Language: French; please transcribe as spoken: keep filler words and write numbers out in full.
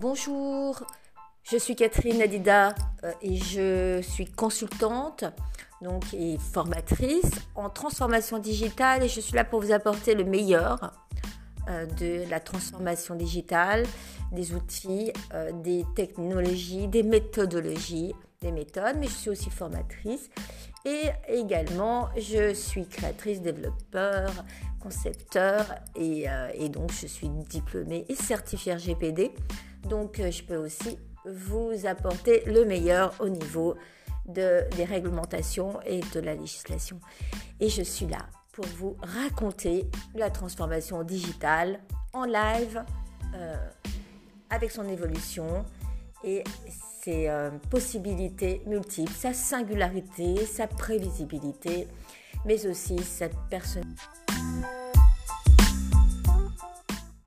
Bonjour, je suis Catherine Adida euh, et je suis consultante donc, et formatrice en transformation digitale et je suis là pour vous apporter le meilleur euh, de la transformation digitale, des outils, euh, des technologies, des méthodologies, des méthodes, mais je suis aussi formatrice et également je suis créatrice, développeur, concepteur et, euh, et donc je suis diplômée et certifiée R G P D. Donc, je peux aussi vous apporter le meilleur au niveau de, des réglementations et de la législation. Et je suis là pour vous raconter la transformation digitale en live, euh, avec son évolution et ses euh, possibilités multiples, sa singularité, sa prévisibilité, mais aussi sa personnalité.